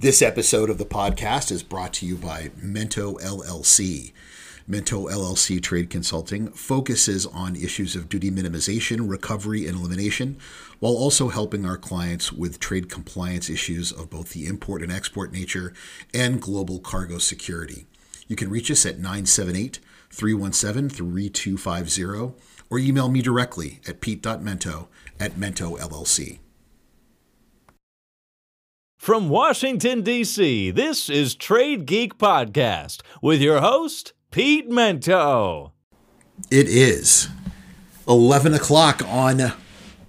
This episode of the podcast is brought to you by Mento LLC. Mento LLC Trade Consulting focuses on issues of duty minimization, recovery, and elimination, while also helping our clients with trade compliance issues of both the import and export nature and global cargo security. You can reach us at 978-317-3250 or email me directly at pete.mento@mentollc. From Washington, D.C., this is Trade Geek Podcast with your host, Pete Mento. It is 11 o'clock on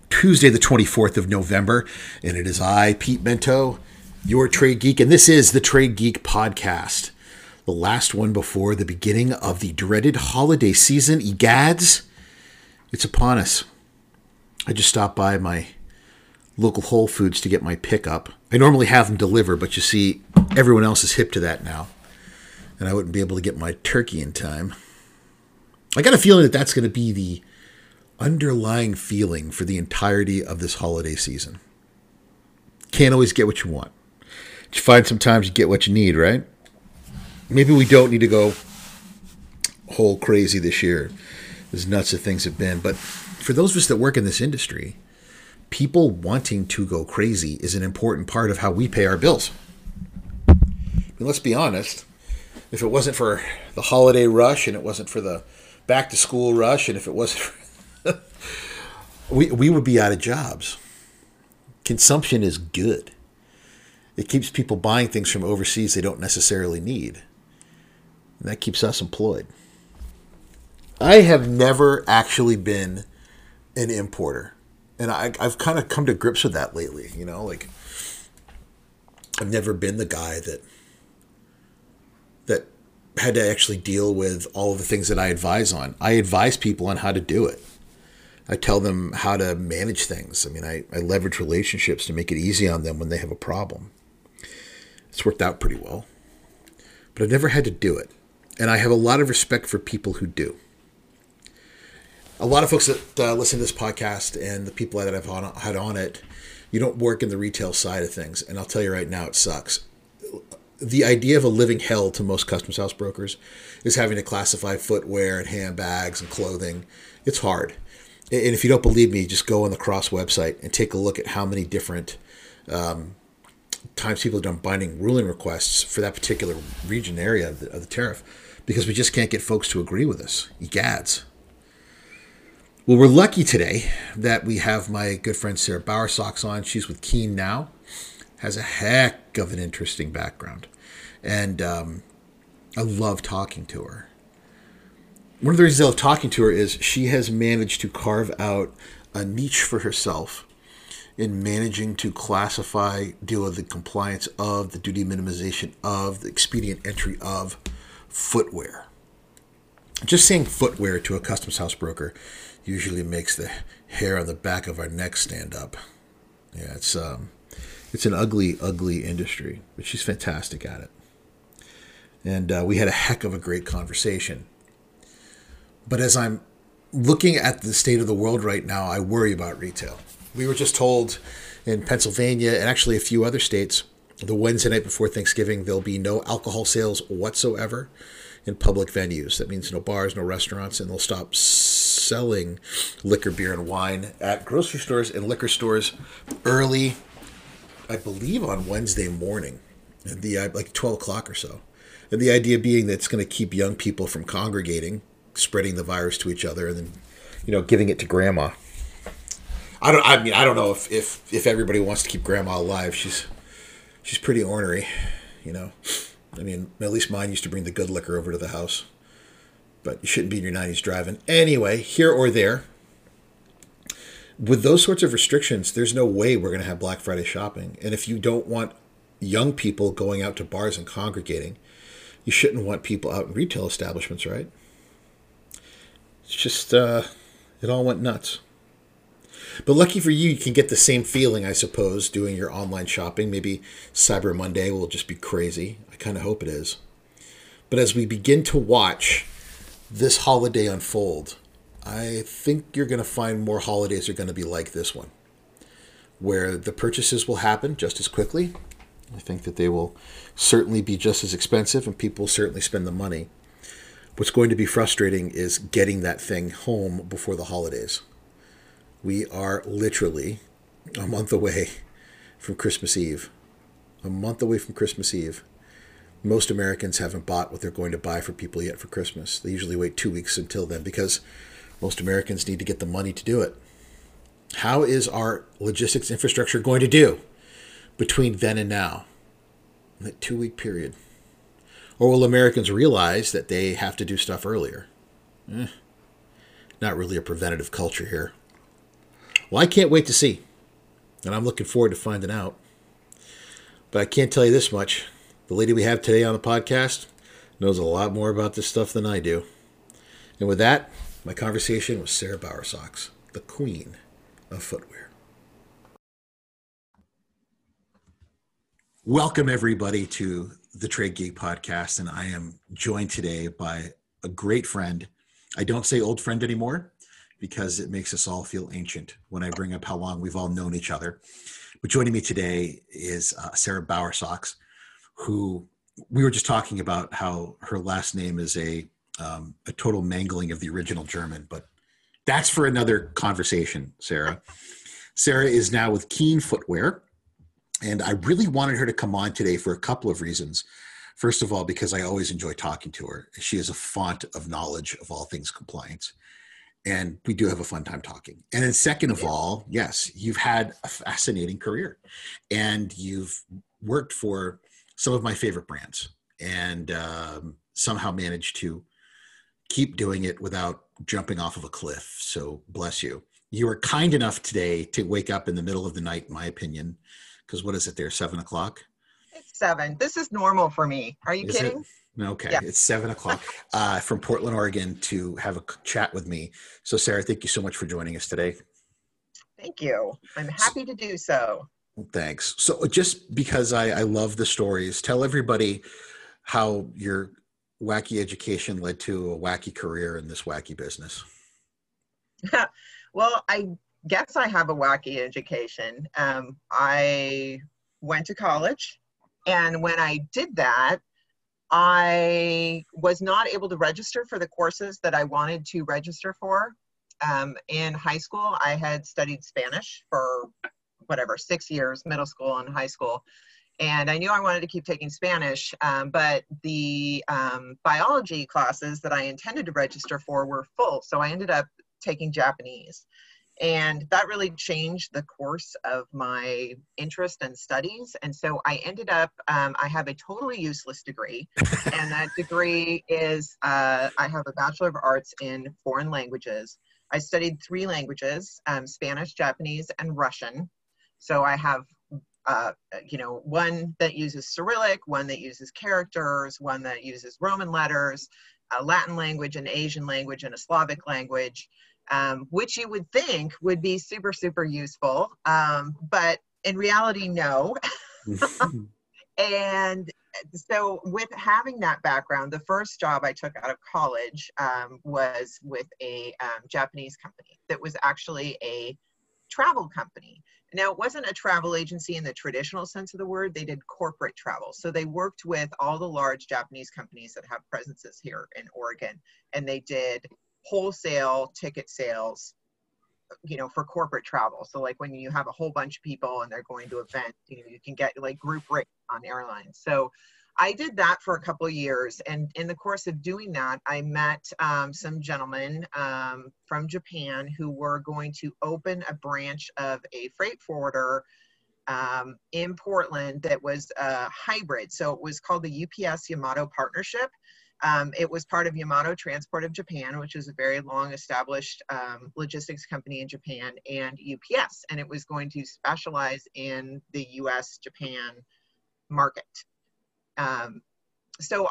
Tuesday, the 24th of November, and it is I, Pete Mento, your Trade Geek, and this is the Trade Geek Podcast, the last one before the beginning of the dreaded holiday season. Egads, it's upon us. I just stopped by my local Whole Foods to get my pickup. I normally have them delivered, but you see, everyone else is hip to that now. And I wouldn't be able to get my turkey in time. I got a feeling that that's going to be the underlying feeling for the entirety of this holiday season. Can't always get what you want. You find sometimes you get what you need, right? Maybe we don't need to go whole crazy this year, as nuts as things have been. But for those of us that work in this industry, people wanting to go crazy is an important part of how we pay our bills. I mean, let's be honest. If it wasn't for the holiday rush, and it wasn't for the back-to-school rush, and if it wasn't for we would be out of jobs. Consumption is good. It keeps people buying things from overseas they don't necessarily need. And that keeps us employed. I have never actually been an importer. And I've kind of come to grips with that lately. You know, like, I've never been the guy that had to actually deal with all of the things that I advise on. I advise people on how to do it. I tell them how to manage things. I mean, I leverage relationships to make it easy on them when they have a problem. It's worked out pretty well. But I've never had to do it. And I have a lot of respect for people who do. A lot of folks that listen to this podcast and the people that I've had on it, you don't work in the retail side of things. And I'll tell you right now, it sucks. The idea of a living hell to most customs house brokers is having to classify footwear and handbags and clothing. It's hard. And if you don't believe me, just go on the Cross website and take a look at how many different times people have done binding ruling requests for that particular region area of the tariff, because we just can't get folks to agree with us. Egads. Well, we're lucky today that we have my good friend Sarah Bowersox on. She's with Keen now. Has a heck of an interesting background. And I love talking to her. One of the reasons I love talking to her is she has managed to carve out a niche for herself in managing to classify, deal with the compliance of, the duty minimization of, the expedient entry of footwear. Just saying footwear to a customs house broker usually makes the hair on the back of our neck stand up. Yeah, it's an ugly, ugly industry, but she's fantastic at it. And we had a heck of a great conversation. But as I'm looking at the state of the world right now, I worry about retail. We were just told in Pennsylvania and actually a few other states, the Wednesday night before Thanksgiving, there'll be no alcohol sales whatsoever in public venues. That means no bars, no restaurants, and they'll stop selling liquor, beer, and wine at grocery stores and liquor stores early, I believe, on Wednesday morning, at like 12 o'clock or so. And the idea being that it's going to keep young people from congregating, spreading the virus to each other, and then, you know, giving it to grandma. I don't know if everybody wants to keep grandma alive. She's pretty ornery, you know. I mean, at least mine used to bring the good liquor over to the house. But you shouldn't be in your 90s driving. Anyway, here or there, with those sorts of restrictions, there's no way we're going to have Black Friday shopping. And if you don't want young people going out to bars and congregating, you shouldn't want people out in retail establishments, right? It's just, it all went nuts. But lucky for you, you can get the same feeling, I suppose, doing your online shopping. Maybe Cyber Monday will just be crazy. I kind of hope it is. But as we begin to watch this holiday unfold, I think you're going to find more holidays are going to be like this one, where the purchases will happen just as quickly I think that they will certainly be just as expensive, and people certainly spend the money. What's going to be frustrating is getting that thing home before the holidays. We are literally a month away from Christmas Eve. A month away from Christmas Eve. Most Americans haven't bought what they're going to buy for people yet for Christmas. They usually wait 2 weeks until then because most Americans need to get the money to do it. How is our logistics infrastructure going to do between then and now, that 2 week period? Or will Americans realize that they have to do stuff earlier? Not really a preventative culture here. Well, I can't wait to see, and I'm looking forward to finding out. But I can't tell you this much. The lady we have today on the podcast knows a lot more about this stuff than I do. And with that, my conversation with Sarah Bowersox, the queen of footwear. Welcome, everybody, to the Trade Geek Podcast, and I am joined today by a great friend. I don't say old friend anymore because it makes us all feel ancient when I bring up how long we've all known each other. But joining me today is Sarah Bowersox, who we were just talking about how her last name is a total mangling of the original German, but that's for another conversation, Sarah. Sarah is now with Keen Footwear. And I really wanted her to come on today for a couple of reasons. First of all, because I always enjoy talking to her. She is a font of knowledge of all things compliance. And we do have a fun time talking. And then second of all, yes, you've had a fascinating career. And you've worked for some of my favorite brands and somehow managed to keep doing it without jumping off of a cliff. So bless you. You were kind enough today to wake up in the middle of the night, in my opinion, because what is it there, 7 o'clock? It's 7. This is normal for me. Are you kidding? Okay, yeah. It's 7 o'clock from Portland, Oregon to have a chat with me. So Sarah, thank you so much for joining us today. Thank you. I'm happy to do so. Thanks. So just because I love the stories, tell everybody how your wacky education led to a wacky career in this wacky business. Well, I guess I have a wacky education. I went to college, and when I did that, I was not able to register for the courses that I wanted to register for. In high school, I had studied Spanish for 6 years, middle school and high school. And I knew I wanted to keep taking Spanish, but the biology classes that I intended to register for were full. So I ended up taking Japanese. And that really changed the course of my interest and studies. And so I ended up, I have a totally useless degree. And that degree is, I have a Bachelor of Arts in Foreign Languages. I studied 3 languages, Spanish, Japanese, and Russian. So I have one that uses Cyrillic, one that uses characters, one that uses Roman letters, a Latin language, an Asian language, and a Slavic language, which you would think would be super, super useful. But in reality, no. And so with having that background, the first job I took out of college was with a Japanese company that was actually a travel company. Now, it wasn't a travel agency in the traditional sense of the word. They did corporate travel. So they worked with all the large Japanese companies that have presences here in Oregon, and they did wholesale ticket sales, for corporate travel. So like when you have a whole bunch of people and they're going to events, you can get like group rates on airlines. So I did that for a couple of years. And in the course of doing that, I met some gentlemen from Japan who were going to open a branch of a freight forwarder in Portland that was a hybrid. So it was called the UPS Yamato Partnership. It was part of Yamato Transport of Japan, which is a very long established logistics company in Japan, and UPS. And it was going to specialize in the US-Japan market. So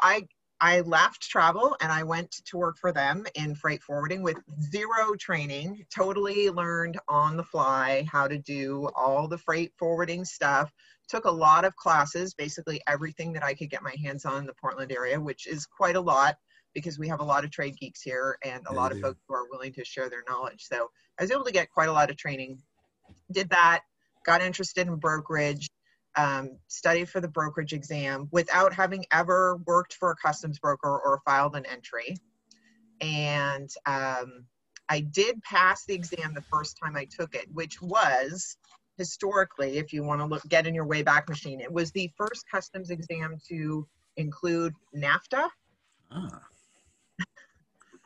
I left travel and I went to work for them in freight forwarding with zero training, totally learned on the fly how to do all the freight forwarding stuff, took a lot of classes, basically everything that I could get my hands on in the Portland area, which is quite a lot because we have a lot of trade geeks here and a lot of folks who are willing to share their knowledge. So I was able to get quite a lot of training, did that, got interested in brokerage, study for the brokerage exam without having ever worked for a customs broker or filed an entry. And I did pass the exam the first time I took it, which was historically, if you want to look, get in your Wayback Machine, it was the first customs exam to include NAFTA. Ah.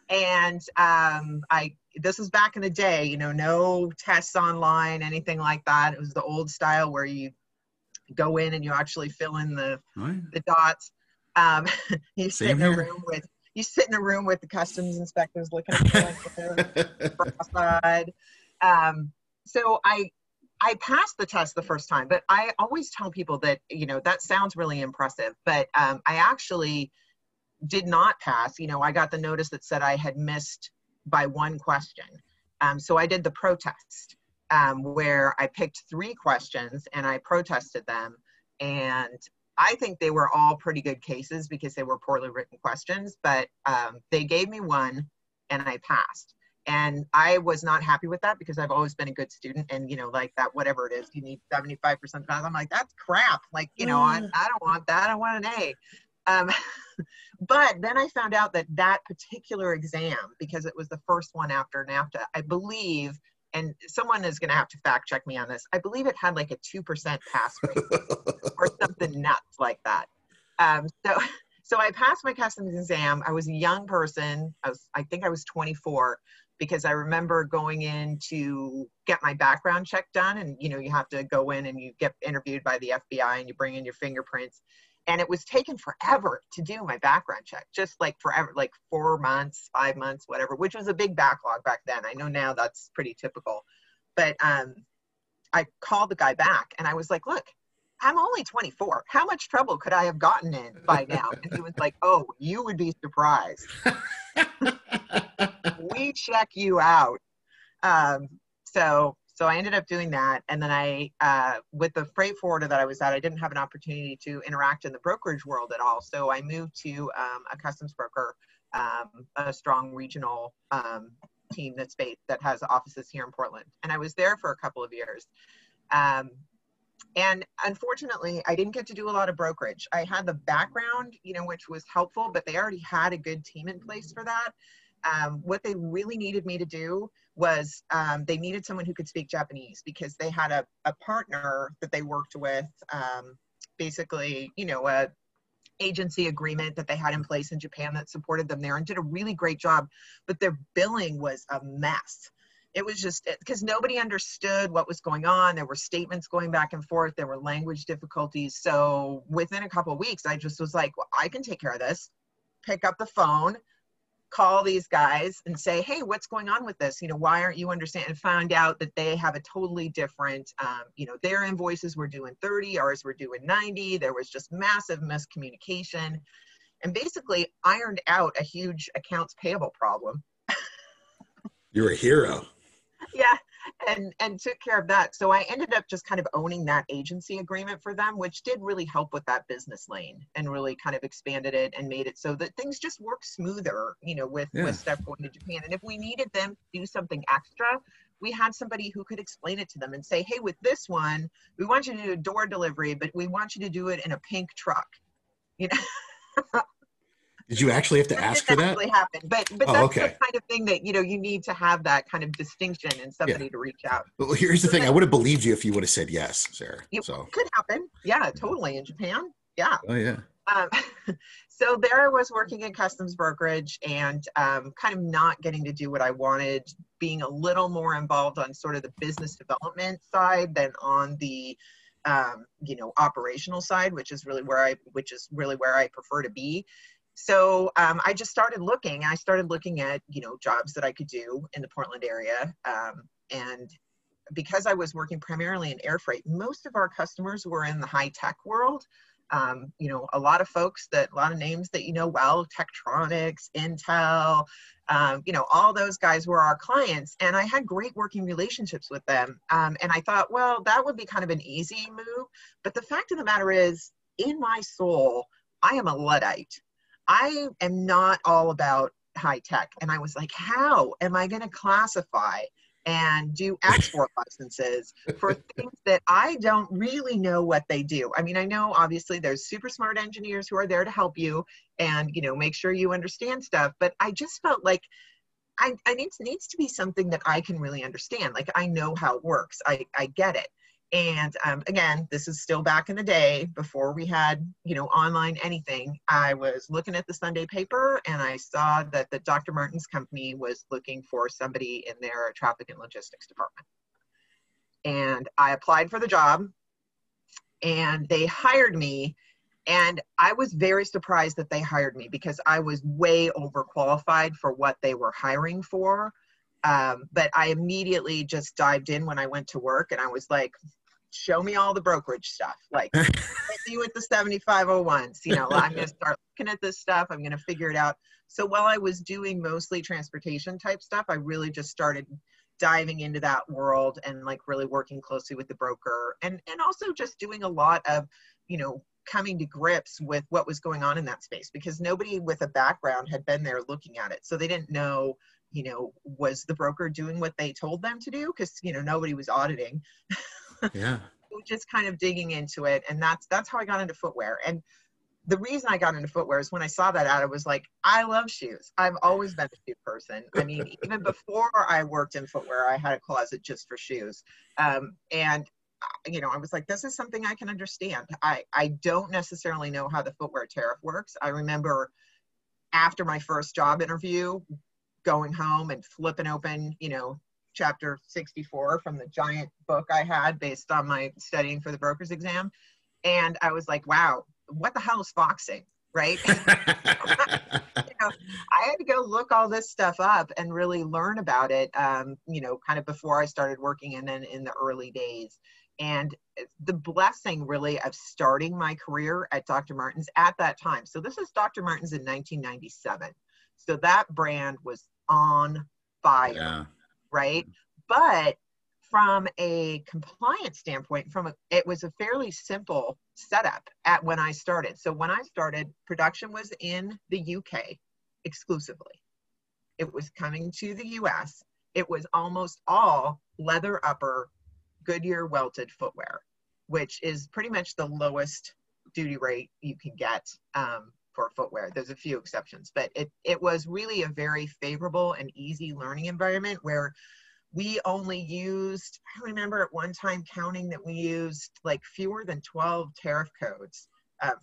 And this was back in the day, you know, no tests online, anything like that. It was the old style where you go in and you actually fill in the dots. You sit in a room with the customs inspectors looking at you. So I passed the test the first time, but I always tell people that, you know, that sounds really impressive, but I actually did not pass. You know, I got the notice that said I had missed by one question. So I did the protest where I picked three questions and I protested them. And I think they were all pretty good cases because they were poorly written questions, but they gave me one and I passed. And I was not happy with that because I've always been a good student and, you know, like that, whatever it is, you need 75% pass. I'm like, that's crap. Like, you know, I don't want that. I want an A. But then I found out that that particular exam, because it was the first one after NAFTA, I believe, and someone is going to have to fact check me on this, I believe it had like a 2% pass rate or something nuts like that. So I passed my customs exam. I was a young person. I think I was 24 because I remember going in to get my background check done. And, you know, you have to go in and you get interviewed by the FBI and you bring in your fingerprints. And it was taken forever to do my background check, just like forever, like 4 months, 5 months, whatever, which was a big backlog back then. I know now that's pretty typical, but I called the guy back and I was like, look, I'm only 24. How much trouble could I have gotten in by now? And he was like, oh, you would be surprised. We check you out. So I ended up doing that. And then with the freight forwarder that I was at, I didn't have an opportunity to interact in the brokerage world at all. So I moved to a customs broker, a strong regional team that has offices here in Portland. And I was there for a couple of years. And unfortunately, I didn't get to do a lot of brokerage. I had the background, you know, which was helpful, but they already had a good team in place for that. What they really needed me to do was they needed someone who could speak Japanese because they had a partner that they worked with, basically, you know, a agency agreement that they had in place in Japan that supported them there and did a really great job, but their billing was a mess. It was just because nobody understood what was going on. There were statements going back and forth. There were language difficulties. So within a couple of weeks, I just was like, well, I can take care of this, pick up the phone, call these guys and say, hey, what's going on with this? You know, why aren't you understanding? And found out that they have a totally different, you know, their invoices were due in 30, ours were due in 90. There was just massive miscommunication and basically ironed out a huge accounts payable problem. You're a hero. Yeah. And took care of that. So I ended up just kind of owning that agency agreement for them, which did really help with that business lane and really kind of expanded it and made it so that things just work smoother, you know, with stuff going to Japan. And if we needed them to do something extra, we had somebody who could explain it to them and say, hey, with this one, we want you to do a door delivery, but we want you to do it in a pink truck, you know. Did you actually have to ask for that? Actually happened, but that's okay. The kind of thing that, you know, you need to have that kind of distinction and somebody to reach out. Well, here's the thing. I would have believed you if you would have said yes, Sarah. It could happen. Yeah, totally. In Japan. Yeah. Oh, yeah. So there I was working in customs brokerage and kind of not getting to do what I wanted, being a little more involved on sort of the business development side than on the, you know, operational side, which is really where I prefer to be. So I just started looking. I started looking at, you know, jobs that I could do in the Portland area. And because I was working primarily in air freight, most of our customers were in the high tech world. You know, a lot of names that you know well, Tektronix, Intel, you know, all those guys were our clients. And I had great working relationships with them. And I thought, well, that would be kind of an easy move. But the fact of the matter is, in my soul, I am a Luddite. I am not all about high tech. And I was like, how am I going to classify and do export licenses for things that I don't really know what they do. I mean, I know obviously there's super smart engineers who are there to help you and, you know, make sure you understand stuff, but I just felt like it needs to be something that I can really understand. Like, I know how it works. I get it. And again, this is still back in the day before we had, you know, online anything. I was looking at the Sunday paper and I saw that the Dr. Martens company was looking for somebody in their traffic and logistics department. And I applied for the job and they hired me. And I was very surprised that they hired me because I was way overqualified for what they were hiring for. But I immediately just dived in when I went to work and I was like, show me all the brokerage stuff. Like, you with the 7501s, you know, I'm going to start looking at this stuff. I'm going to figure it out. So while I was doing mostly transportation type stuff, I really just started diving into that world and like really working closely with the broker and also just doing a lot of, you know, coming to grips with what was going on in that space because nobody with a background had been there looking at it. So they didn't know, you know, was the broker doing what they told them to do? Because, you know, nobody was auditing. Yeah. Just kind of digging into it. And that's how I got into footwear. And the reason I got into footwear is when I saw that ad, I was like, I love shoes. I've always been a shoe person. I mean, even before I worked in footwear, I had a closet just for shoes. And, you know, I was like, this is something I can understand. I don't necessarily know how the footwear tariff works. I remember after my first job interview, going home and flipping open, you know, chapter 64 from the giant book I had based on my studying for the broker's exam. And I was like, wow, what the hell is foxing, right? You know, I had to go look all this stuff up and really learn about it, you know, kind of before I started working and then in the early days. And the blessing really of starting my career at Dr. Martens at that time. So this is Dr. Martens in 1997. So that brand was on fire, yeah. Right? But from a compliance standpoint, it was a fairly simple setup at when I started. So when I started, production was in the UK exclusively. It was coming to the US. It was almost all leather upper, Goodyear welted footwear, which is pretty much the lowest duty rate you can get for footwear. There's a few exceptions, but it was really a very favorable and easy learning environment where we only used, I remember at one time counting that we used like fewer than 12 tariff codes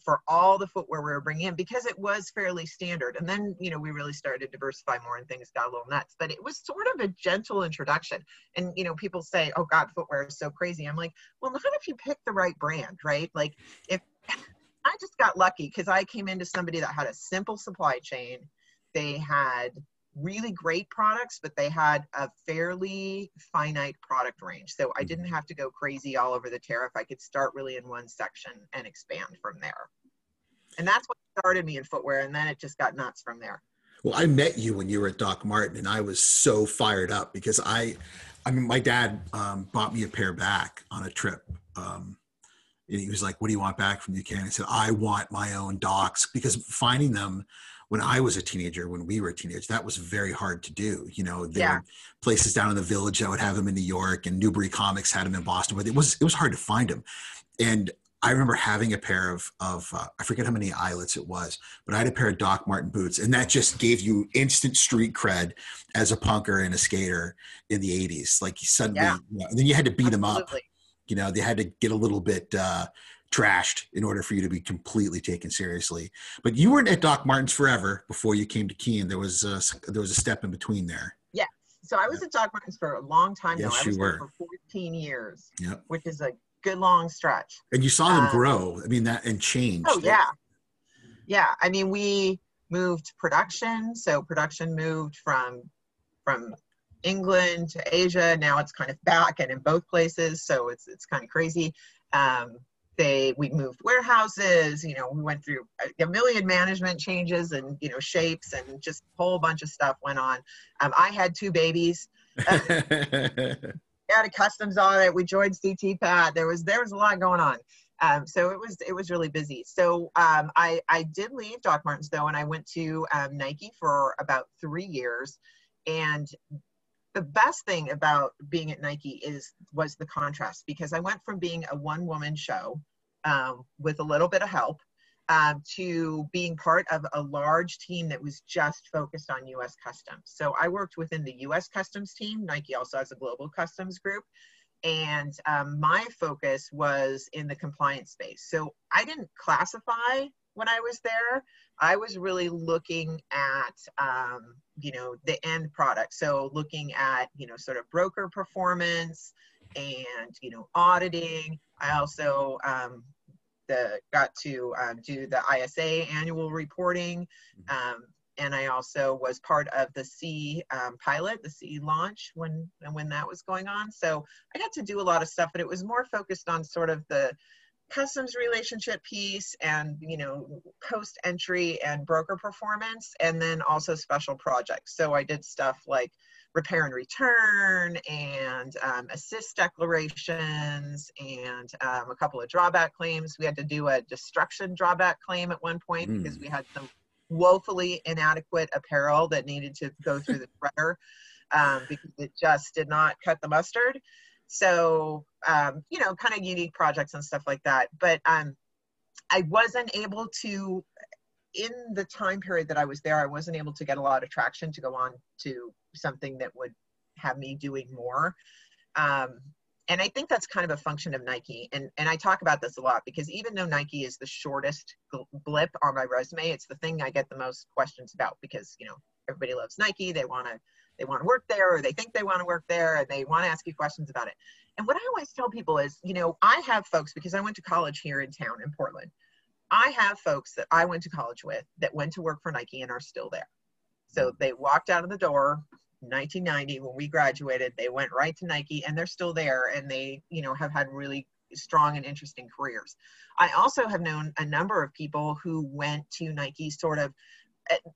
for all the footwear we were bringing in because it was fairly standard. And then, you know, we really started to diversify more and things got a little nuts, but it was sort of a gentle introduction. And, you know, people say, oh God, footwear is so crazy. I'm like, well, not if you pick the right brand, right? Like if, I just got lucky because I came into somebody that had a simple supply chain. They had really great products, but they had a fairly finite product range. So I didn't have to go crazy all over the tariff. I could start really in one section and expand from there. And that's what started me in footwear. And then it just got nuts from there. Well, I met you when you were at Doc Marten and I was so fired up because I mean, my dad bought me a pair back on a trip. And he was like, what do you want back from the UK? And I said, I want my own docs because finding them when I was a teenager, when we were a teenager, that was very hard to do. You know, there were places down in the village. I would have them in New York and Newbury Comics had them in Boston, but it was hard to find them. And I remember having a pair of I forget how many eyelets it was, but I had a pair of Doc Marten boots and that just gave you instant street cred as a punker and a skater in the 80s. Like you suddenly, you know, and then you had to beat them up. You know, they had to get a little bit trashed in order for you to be completely taken seriously. But you weren't at Doc Martens forever before you came to Keen. There was a step in between there. Yes. So I was at Doc Martens for a long time. Yes, I was there for 14 years, which is a good long stretch. And you saw them grow. I mean, that and change. Oh, yeah. Yeah. I mean, we moved production. So production moved from England to Asia. Now it's kind of back and in both places. So it's kind of crazy. We moved warehouses, you know, we went through a million management changes and, you know, shapes and just a whole bunch of stuff went on. I had two babies. Had a customs audit. We joined CTPAT. There was a lot going on. So it was really busy. So I did leave Doc Martens though, and I went to Nike for about 3 years. And the best thing about being at Nike was the contrast, because I went from being a one-woman show with a little bit of help to being part of a large team that was just focused on U.S. Customs. So I worked within the U.S. Customs team. Nike also has a global customs group. And my focus was in the compliance space. So I didn't classify when I was there. I was really looking at, you know, the end product. So looking at, you know, sort of broker performance and, you know, auditing. I also got to do the ISA annual reporting. And I also was part of the C pilot, the C launch when that was going on. So I got to do a lot of stuff, but it was more focused on sort of the customs relationship piece and, you know, post entry and broker performance, and then also special projects. So I did stuff like repair and return and assist declarations and a couple of drawback claims. We had to do a destruction drawback claim at one point because we had some woefully inadequate apparel that needed to go through the shredder because it just did not cut the mustard. So, you know, kind of unique projects and stuff like that. But I wasn't able to, in the time period that I was there, I wasn't able to get a lot of traction to go on to something that would have me doing more. And I think that's kind of a function of Nike. And I talk about this a lot because even though Nike is the shortest blip on my resume, it's the thing I get the most questions about because, you know, everybody loves Nike. They want to work there, or they think they want to work there, and they want to ask you questions about it. And what I always tell people is, you know, I have folks, because I went to college here in town in Portland, I have folks that I went to college with that went to work for Nike and are still there. So they walked out of the door in 1990 when we graduated, they went right to Nike and they're still there, and they, you know, have had really strong and interesting careers. I also have known a number of people who went to Nike sort of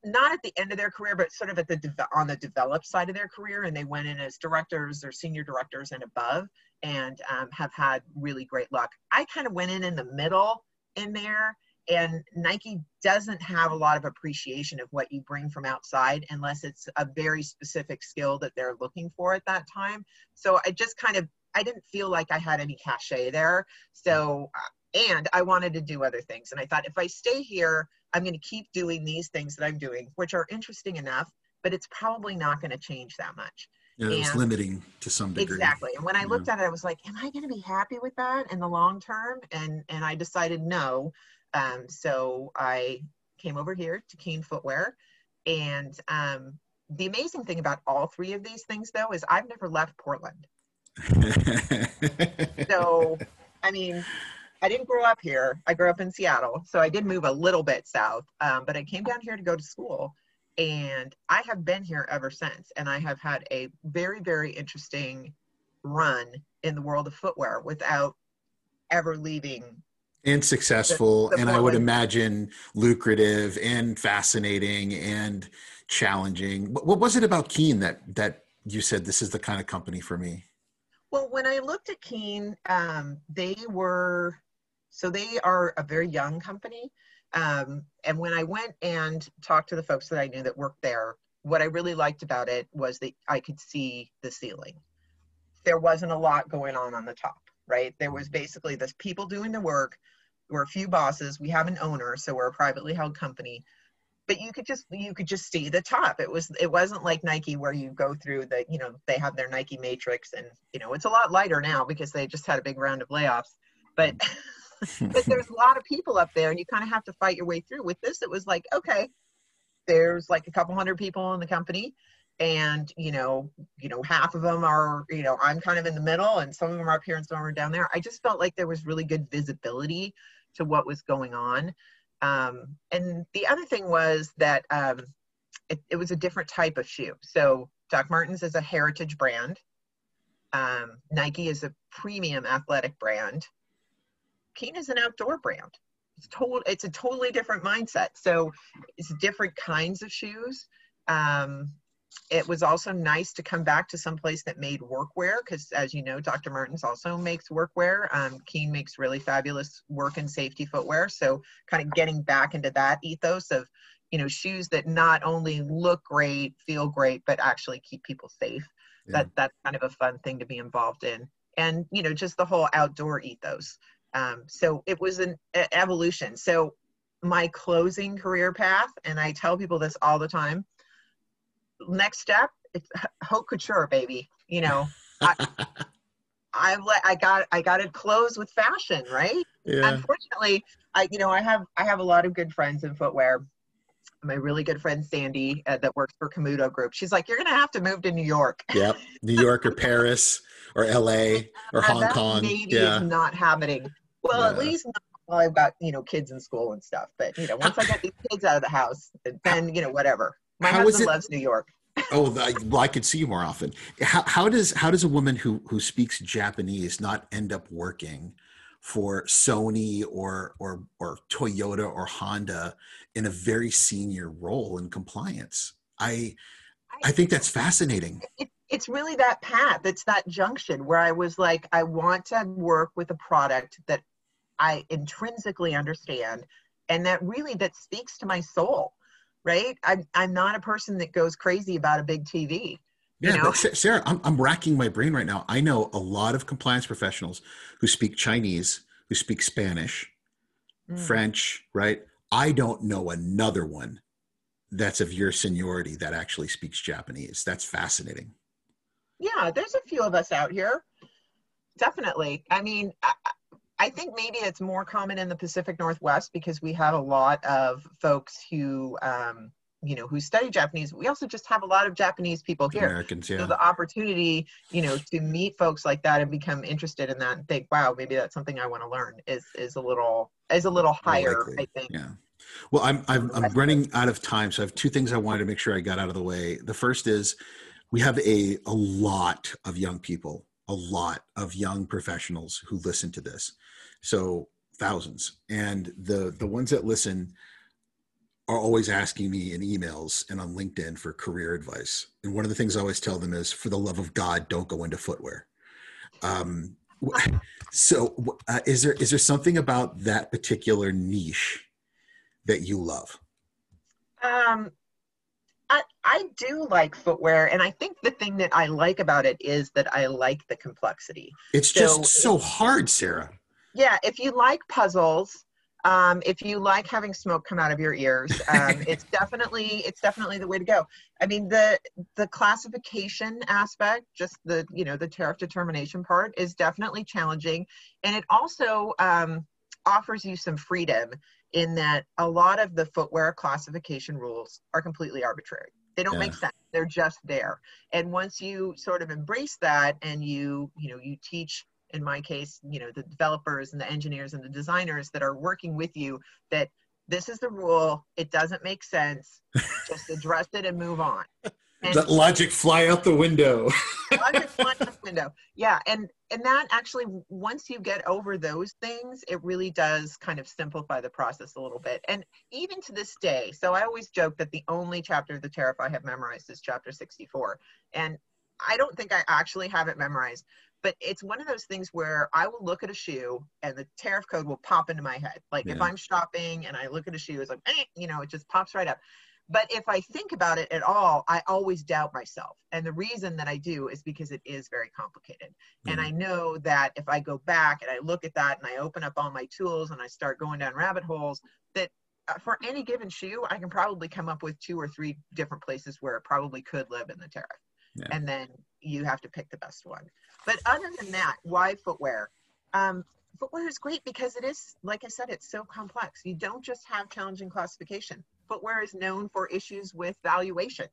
not at the end of their career, but sort of at the on the developed side of their career, and they went in as directors or senior directors and above, and have had really great luck. I kind of went in the middle in there, and Nike doesn't have a lot of appreciation of what you bring from outside unless it's a very specific skill that they're looking for at that time. So I just kind of, I didn't feel like I had any cachet there. So, and I wanted to do other things. And I thought, if I stay here, I'm going to keep doing these things that I'm doing, which are interesting enough, but it's probably not going to change that much. Yeah, it's limiting to some degree. Exactly. And when I looked at it, I was like, am I going to be happy with that in the long term? And I decided no. So I came over here to Keen Footwear. And the amazing thing about all three of these things, though, is I've never left Portland. So, I mean, I didn't grow up here. I grew up in Seattle. So I did move a little bit south, but I came down here to go to school, and I have been here ever since. And I have had a very, very interesting run in the world of footwear without ever leaving. And successful. And I would imagine lucrative and fascinating and challenging. What was it about Keen that you said, this is the kind of company for me? Well, when I looked at Keen, they are a very young company. And when I went and talked to the folks that I knew that worked there, what I really liked about it was that I could see the ceiling. There wasn't a lot going on the top, right? There was basically this people doing the work. There were a few bosses. We have an owner, so we're a privately held company. But you could just see the top. It wasn't like Nike where you go through the, you know, they have their Nike matrix, and, you know, it's a lot lighter now because they just had a big round of layoffs. But but there's a lot of people up there, and you kind of have to fight your way through. With this, it was like, okay, there's like a couple hundred people in the company, and you know, half of them are, you know, I'm kind of in the middle, and some of them are up here and some of them are down there. I just felt like there was really good visibility to what was going on. And the other thing was that it was a different type of shoe. So Dr. Martens is a heritage brand. Nike is a premium athletic brand. Keen is an outdoor brand. It's a totally different mindset. So it's different kinds of shoes. It was also nice to come back to someplace that made workwear, because, as you know, Dr. Martens also makes workwear. Keen makes really fabulous work and safety footwear. So kind of getting back into that ethos of, you know, shoes that not only look great, feel great, but actually keep people safe. That's kind of a fun thing to be involved in. And, you know, just the whole outdoor ethos. So it was an evolution. So my closing career path, and I tell people this all the time, next step, it's haute couture, baby. You know, I got it closed with fashion, right? Yeah. Unfortunately, I have a lot of good friends in footwear. My really good friend, Sandy, that works for Camuto Group. She's like, you're going to have to move to New York. Yep. New York or Paris or LA or Hong Kong. Maybe is not happening. Well, at least not while I've got, you know, kids in school and stuff. But, you know, once I get these kids out of the house, then, you know, whatever. My husband loves New York. Well, I could see you more often. How does a woman who speaks Japanese not end up working for Sony or Toyota or Honda in a very senior role in compliance? I think that's fascinating. It's really that path. It's that junction where I was like, I want to work with a product that I intrinsically understand and that speaks to my soul, right? I'm not a person that goes crazy about a big TV. Yeah, but Sarah, I'm racking my brain right now. I know a lot of compliance professionals who speak Chinese, who speak Spanish, French, right? I don't know another one that's of your seniority that actually speaks Japanese. That's fascinating. Yeah, there's a few of us out here. Definitely. I mean, I think maybe it's more common in the Pacific Northwest because we have a lot of folks who who study Japanese. We also just have a lot of Japanese people here. Americans, yeah. So the opportunity, you know, to meet folks like that and become interested in that and think, wow, maybe that's something I want to learn is a little higher, I think. Yeah. Well, I'm running out of time. So I have two things I wanted to make sure I got out of the way. The first is we have a lot of young people, a lot of young professionals who listen to this. So thousands. And the ones that listen are always asking me in emails and on LinkedIn for career advice. And one of the things I always tell them is, for the love of God, don't go into footwear. So is there something about that particular niche that you love? I do like footwear. And I think the thing that I like about it is that I like the complexity. It's just so hard, Sarah. Yeah. If you like puzzles, if you like having smoke come out of your ears, it's definitely the way to go. I mean, the classification aspect, just the tariff determination part is definitely challenging. And it also offers you some freedom in that a lot of the footwear classification rules are completely arbitrary. They don't make sense. They're just there. And once you sort of embrace that and you teach, in my case, you know, the developers and the engineers and the designers that are working with you, that this is the rule. It doesn't make sense. Just address it and move on. And that logic fly out the window. Logic fly out the window. Yeah. And that actually, once you get over those things, it really does kind of simplify the process a little bit. And even to this day, so I always joke that the only chapter of the tariff I have memorized is chapter 64. And I don't think I actually have it memorized. But it's one of those things where I will look at a shoe and the tariff code will pop into my head. Like if I'm shopping and I look at a shoe, it's like, it just pops right up. But if I think about it at all, I always doubt myself. And the reason that I do is because it is very complicated. Mm-hmm. And I know that if I go back and I look at that and I open up all my tools and I start going down rabbit holes, that for any given shoe, I can probably come up with 2 or 3 different places where it probably could live in the tariff. Yeah. And then you have to pick the best one. But other than that, why footwear? Footwear is great because it is, like I said, it's so complex. You don't just have challenging classification. Footwear is known for issues with valuation.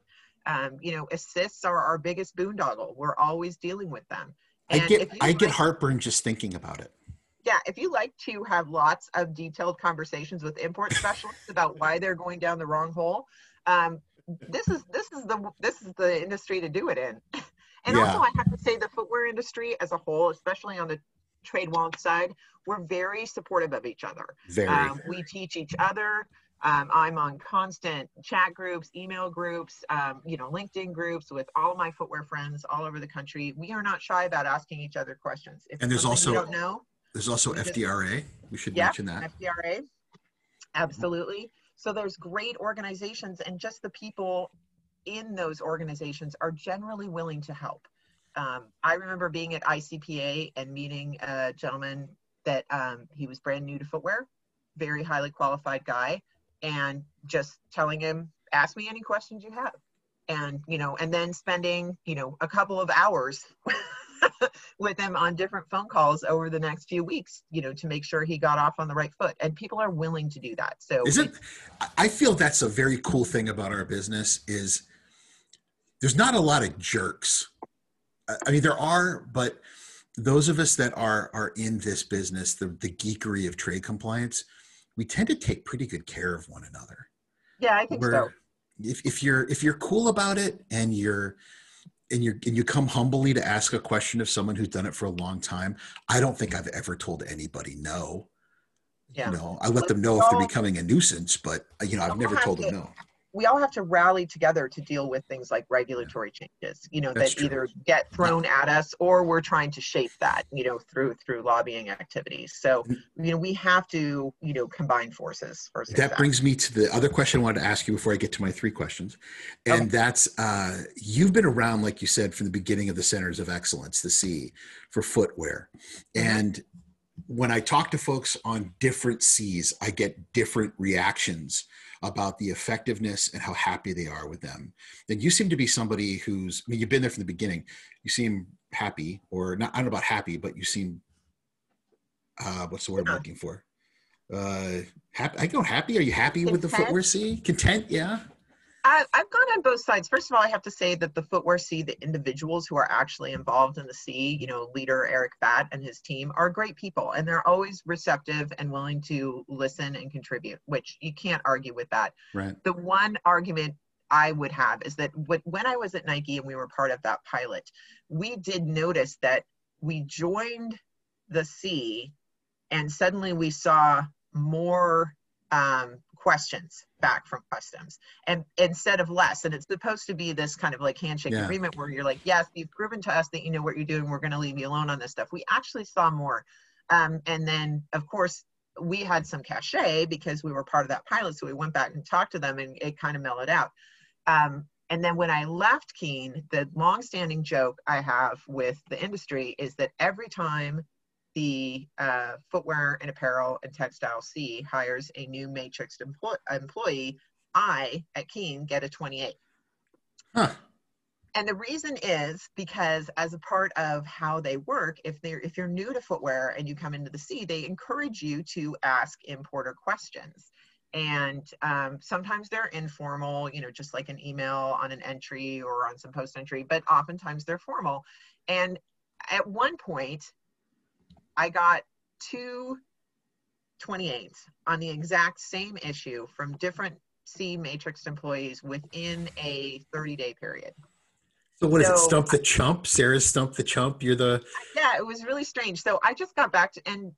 Assists are our biggest boondoggle. We're always dealing with them. And I get heartburn just thinking about it. Yeah, if you like to have lots of detailed conversations with import specialists about why they're going down the wrong hole, this is the industry to do it in. And also, I have to say the footwear industry as a whole, especially on the trade wonk side, we're very supportive of each other. Very. We teach each other. I'm on constant chat groups, email groups, LinkedIn groups with all my footwear friends all over the country. We are not shy about asking each other questions. If there's also FDRA. We should mention that. FDRA. Absolutely. So there's great organizations, and just the people in those organizations are generally willing to help. I remember being at ICPA and meeting a gentleman that he was brand new to footwear, very highly qualified guy, and just telling him, ask me any questions you have. And, you know, and then spending, you know, a couple of hours with him on different phone calls over the next few weeks, you know, to make sure he got off on the right foot. And people are willing to do that. So I feel that's a very cool thing about our business is there's not a lot of jerks. I mean, there are, but those of us that are in this business, the geekery of trade compliance, we tend to take pretty good care of one another. Yeah, I think so. If you're cool about it and you come humbly to ask a question of someone who's done it for a long time, I don't think I've ever told anybody no. Yeah. You know, I let them know if they're becoming a nuisance, but you know, I've never told them no. We all have to rally together to deal with things like regulatory changes, you know, that either get thrown at us or we're trying to shape that, you know, through lobbying activities. So, you know, we have to, you know, combine forces. That brings me to the other question I wanted to ask you before I get to my three questions. And that's, you've been around, like you said, from the beginning of the Centers of Excellence, the C for footwear. And when I talk to folks on different C's, I get different reactions about the effectiveness and how happy they are with them. And you seem to be somebody who's, I mean, you've been there from the beginning. You seem happy, or not, I don't know about happy, but you seem, what's the word I'm looking for? Happy, I go happy. Are you happy with the footwear C? Content, yeah. I've gone on both sides. First of all, I have to say that the footwear C, the individuals who are actually involved in the C, you know, leader Eric Batt and his team are great people, and they're always receptive and willing to listen and contribute, which you can't argue with that. Right. The one argument I would have is that when I was at Nike and we were part of that pilot, we did notice that we joined the C and suddenly we saw more questions back from customs and instead of less. And it's supposed to be this kind of like handshake agreement where you're like, yes, you've proven to us that you know what you're doing. We're going to leave you alone on this stuff. We actually saw more. And then of course we had some cachet because we were part of that pilot. So we went back and talked to them and it kind of mellowed out. And then when I left Keen, the longstanding joke I have with the industry is that every time the footwear and apparel and textile C hires a new matrixed employee, I at Keen get a 28. Huh. And the reason is because as a part of how they work, if you're new to footwear and you come into the C, they encourage you to ask importer questions. And sometimes they're informal, you know, just like an email on an entry or on some post entry, but oftentimes they're formal. And at one point, I got two 28s on the exact same issue from different C matrix employees within a 30-day period. So what is it, stump the chump? Sarah's stump the chump? You're the... Yeah, it was really strange. So I just got back to, and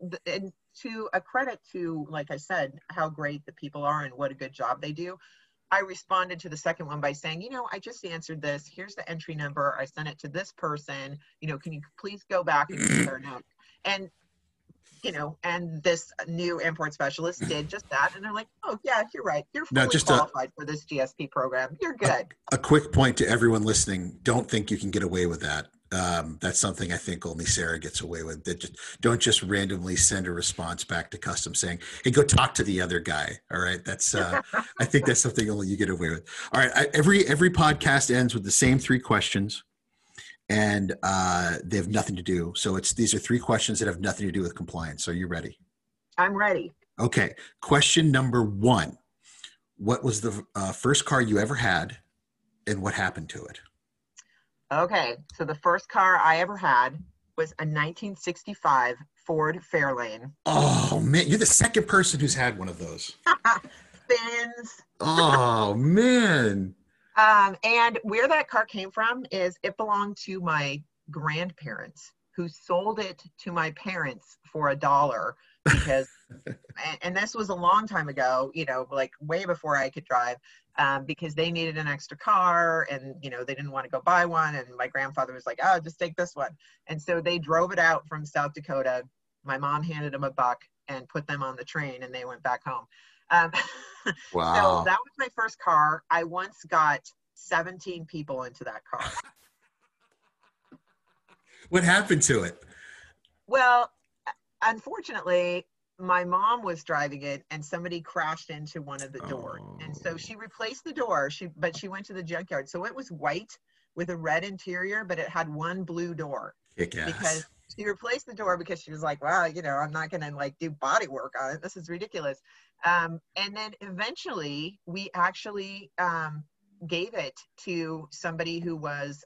to a credit to, like I said, how great the people are and what a good job they do, I responded to the second one by saying, you know, I just answered this. Here's the entry number. I sent it to this person. You know, can you please go back and get their note? And, you know, and this new import specialist did just that. And they're like, oh, yeah, you're right. You're fully qualified for this GSP program. You're good. A quick point to everyone listening. Don't think you can get away with that. That's something I think only Sarah gets away with. Don't just randomly send a response back to customs saying, hey, go talk to the other guy. All right. That's, I think that's something only you get away with. All right. Every podcast ends with the same three questions. And they have nothing to do. So these are three questions that have nothing to do with compliance. Are you ready? I'm ready. Okay. Question number one. What was the first car you ever had and what happened to it? Okay. So the first car I ever had was a 1965 Ford Fairlane. Oh, man. You're the second person who's had one of those. Fins. Oh, man. And where that car came from is it belonged to my grandparents who sold it to my parents for $1 because, and this was a long time ago, you know, like way before I could drive, because they needed an extra car and, you know, they didn't want to go buy one. And my grandfather was like, oh, just take this one. And so they drove it out from South Dakota. My mom handed them $1 and put them on the train and they went back home. Wow. So that was my first car. I once got 17 people into that car. What happened to it? Well, unfortunately, my mom was driving it and somebody crashed into one of the doors. And so she replaced the door, but she went to the junkyard. So it was white with a red interior, but it had one blue door. Because she replaced the door because she was like, well, you know, I'm not going to like do body work on it. This is ridiculous. And then eventually we actually gave it to somebody who was,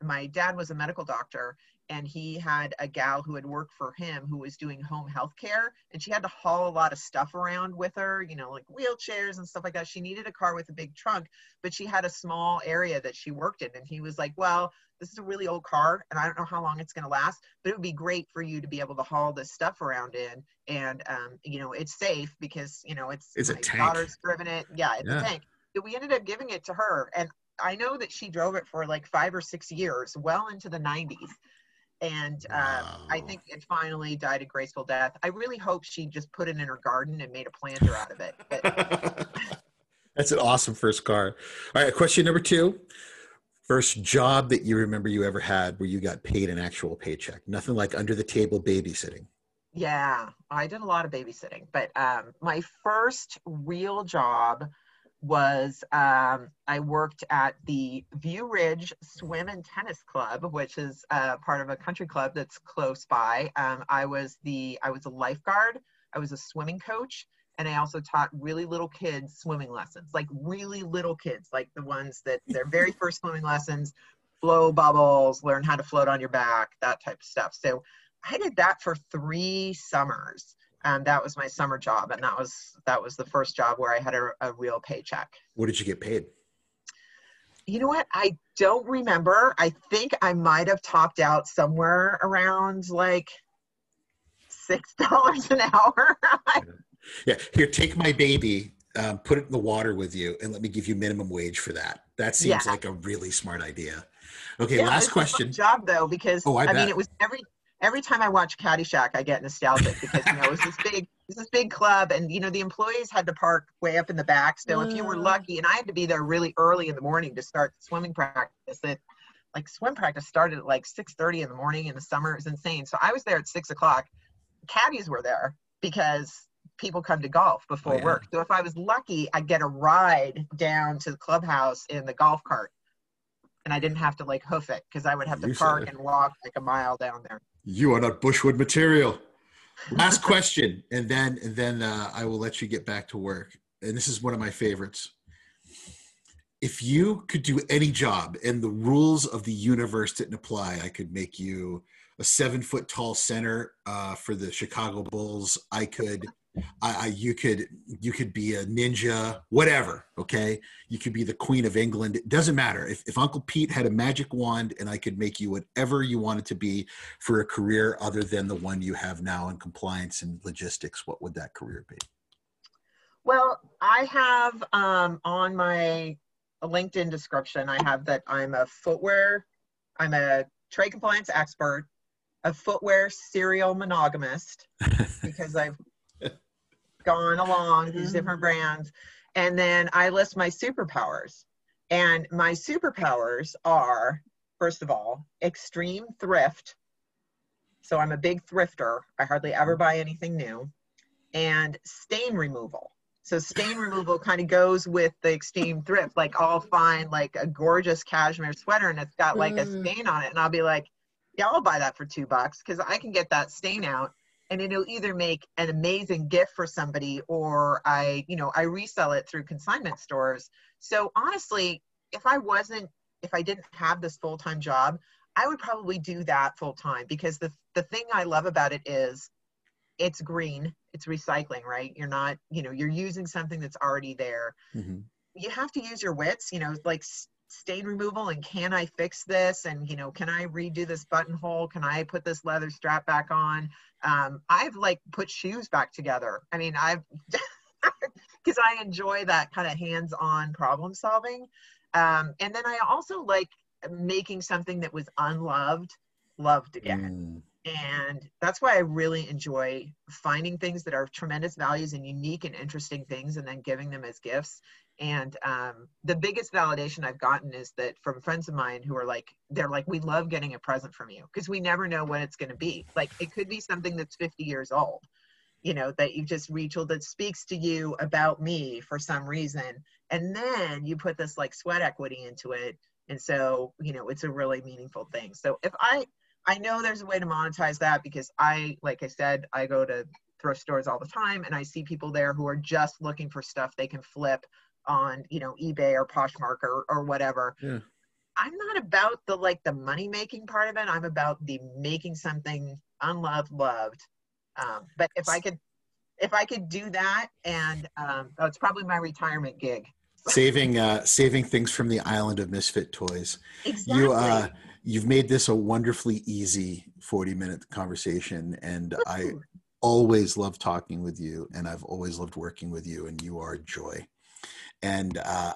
my dad was a medical doctor, and he had a gal who had worked for him who was doing home health care, and she had to haul a lot of stuff around with her, you know, like wheelchairs and stuff like that. She needed a car with a big trunk, but she had a small area that she worked in. And he was like, well, this is a really old car and I don't know how long it's going to last, but it would be great for you to be able to haul this stuff around in. And, you know, it's safe because, you know, it's my daughter's driven it. Yeah, it's a tank. So we ended up giving it to her. And I know that she drove it for like 5 or 6 years, well into the 90s. And I think it finally died a graceful death. I really hope she just put it in her garden and made a planter out of it. But that's an awesome first car. All right, question number two. First job that you remember you ever had where you got paid an actual paycheck. Nothing like under the table babysitting. Yeah, I did a lot of babysitting. But my first real job was I worked at the View Ridge Swim and Tennis Club, which is part of a country club that's close by. I was a lifeguard, I was a swimming coach, and I also taught really little kids swimming lessons, like really little kids, like the ones that their very first swimming lessons, blow bubbles, learn how to float on your back, that type of stuff. So I did that for 3 summers. That was my summer job. And that was the first job where I had a real paycheck. What did you get paid? You know what? I don't remember. I think I might have topped out somewhere around like $6 an hour. Yeah. Here, take my baby, put it in the water with you, and let me give you minimum wage for that. That seems like a really smart idea. Okay. Yeah, last question. Job though, because I mean, it was every time I watch Caddyshack, I get nostalgic because, you know, it was this big club, and, you know, the employees had to park way up in the back. So if you were lucky, and I had to be there really early in the morning to start swimming practice. Swim practice started at like 6:30 in the morning in the summer. It was insane. So I was there at 6 o'clock. Caddies were there because people come to golf before work. So if I was lucky, I'd get a ride down to the clubhouse in the golf cart, and I didn't have to like hoof it because I would have to park and walk like a mile down there. You are not Bushwood material. Last question, and then I will let you get back to work. And this is one of my favorites. If you could do any job and the rules of the universe didn't apply, I could make you a 7-foot tall center for the Chicago Bulls. You could be a ninja, whatever. Okay, you could be the Queen of England. It doesn't matter. If Uncle Pete had a magic wand and I could make you whatever you wanted to be for a career other than the one you have now in compliance and logistics, what would that career be? Well, I have on my LinkedIn description, I have that I'm a trade compliance expert, a footwear serial monogamist, because I've gone along these different brands. And then I list my superpowers, and my superpowers are, first of all, extreme thrift. So I'm a big thrifter. I hardly ever buy anything new. And stain removal. So stain removal kind of goes with the extreme thrift. Like I'll find like a gorgeous cashmere sweater and it's got like a stain on it, and I'll be like, yeah, I'll buy that for $2 because I can get that stain out. And it'll either make an amazing gift for somebody, or I resell it through consignment stores. So honestly, if I didn't have this full-time job, I would probably do that full-time, because the thing I love about it is it's green, it's recycling, right? You're not, you're using something that's already there. Mm-hmm. You have to use your wits, like stain removal, and can I fix this? And, can I redo this buttonhole? Can I put this leather strap back on? I've put shoes back together. I mean, because I enjoy that kind of hands-on problem solving. And then I also like making something that was unloved, loved again. And that's why I really enjoy finding things that are of tremendous values and unique and interesting things and then giving them as gifts. And the biggest validation I've gotten is that from friends of mine who are like, they're like, we love getting a present from you because we never know what it's going to be. Like, it could be something that's 50 years old, you know, that you just retooled, that speaks to you about me for some reason. And then you put this like sweat equity into it. And so, you know, it's a really meaningful thing. So if I know there's a way to monetize that, because like I said, I go to thrift stores all the time and I see people there who are just looking for stuff they can flip on, you know, eBay or Poshmark or whatever. Yeah. I'm not about the, like, the money making part of it. I'm about the making something unloved loved. But if I could do that, and it's probably my retirement gig. Saving things from the island of misfit toys. Exactly. You've made this a wonderfully easy 40-minute conversation, and I always love talking with you, and I've always loved working with you, and you are a joy. And I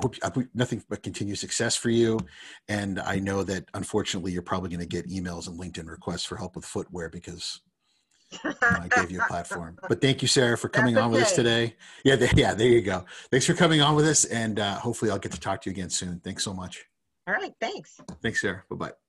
hope nothing but continued success for you. And I know that unfortunately you're probably going to get emails and LinkedIn requests for help with footwear because I gave you a platform. But thank you, Sarah, for coming on with us today. Yeah, there you go. Thanks for coming on with us, and hopefully I'll get to talk to you again soon. Thanks so much. All right, thanks. Thanks, Sarah. Bye-bye.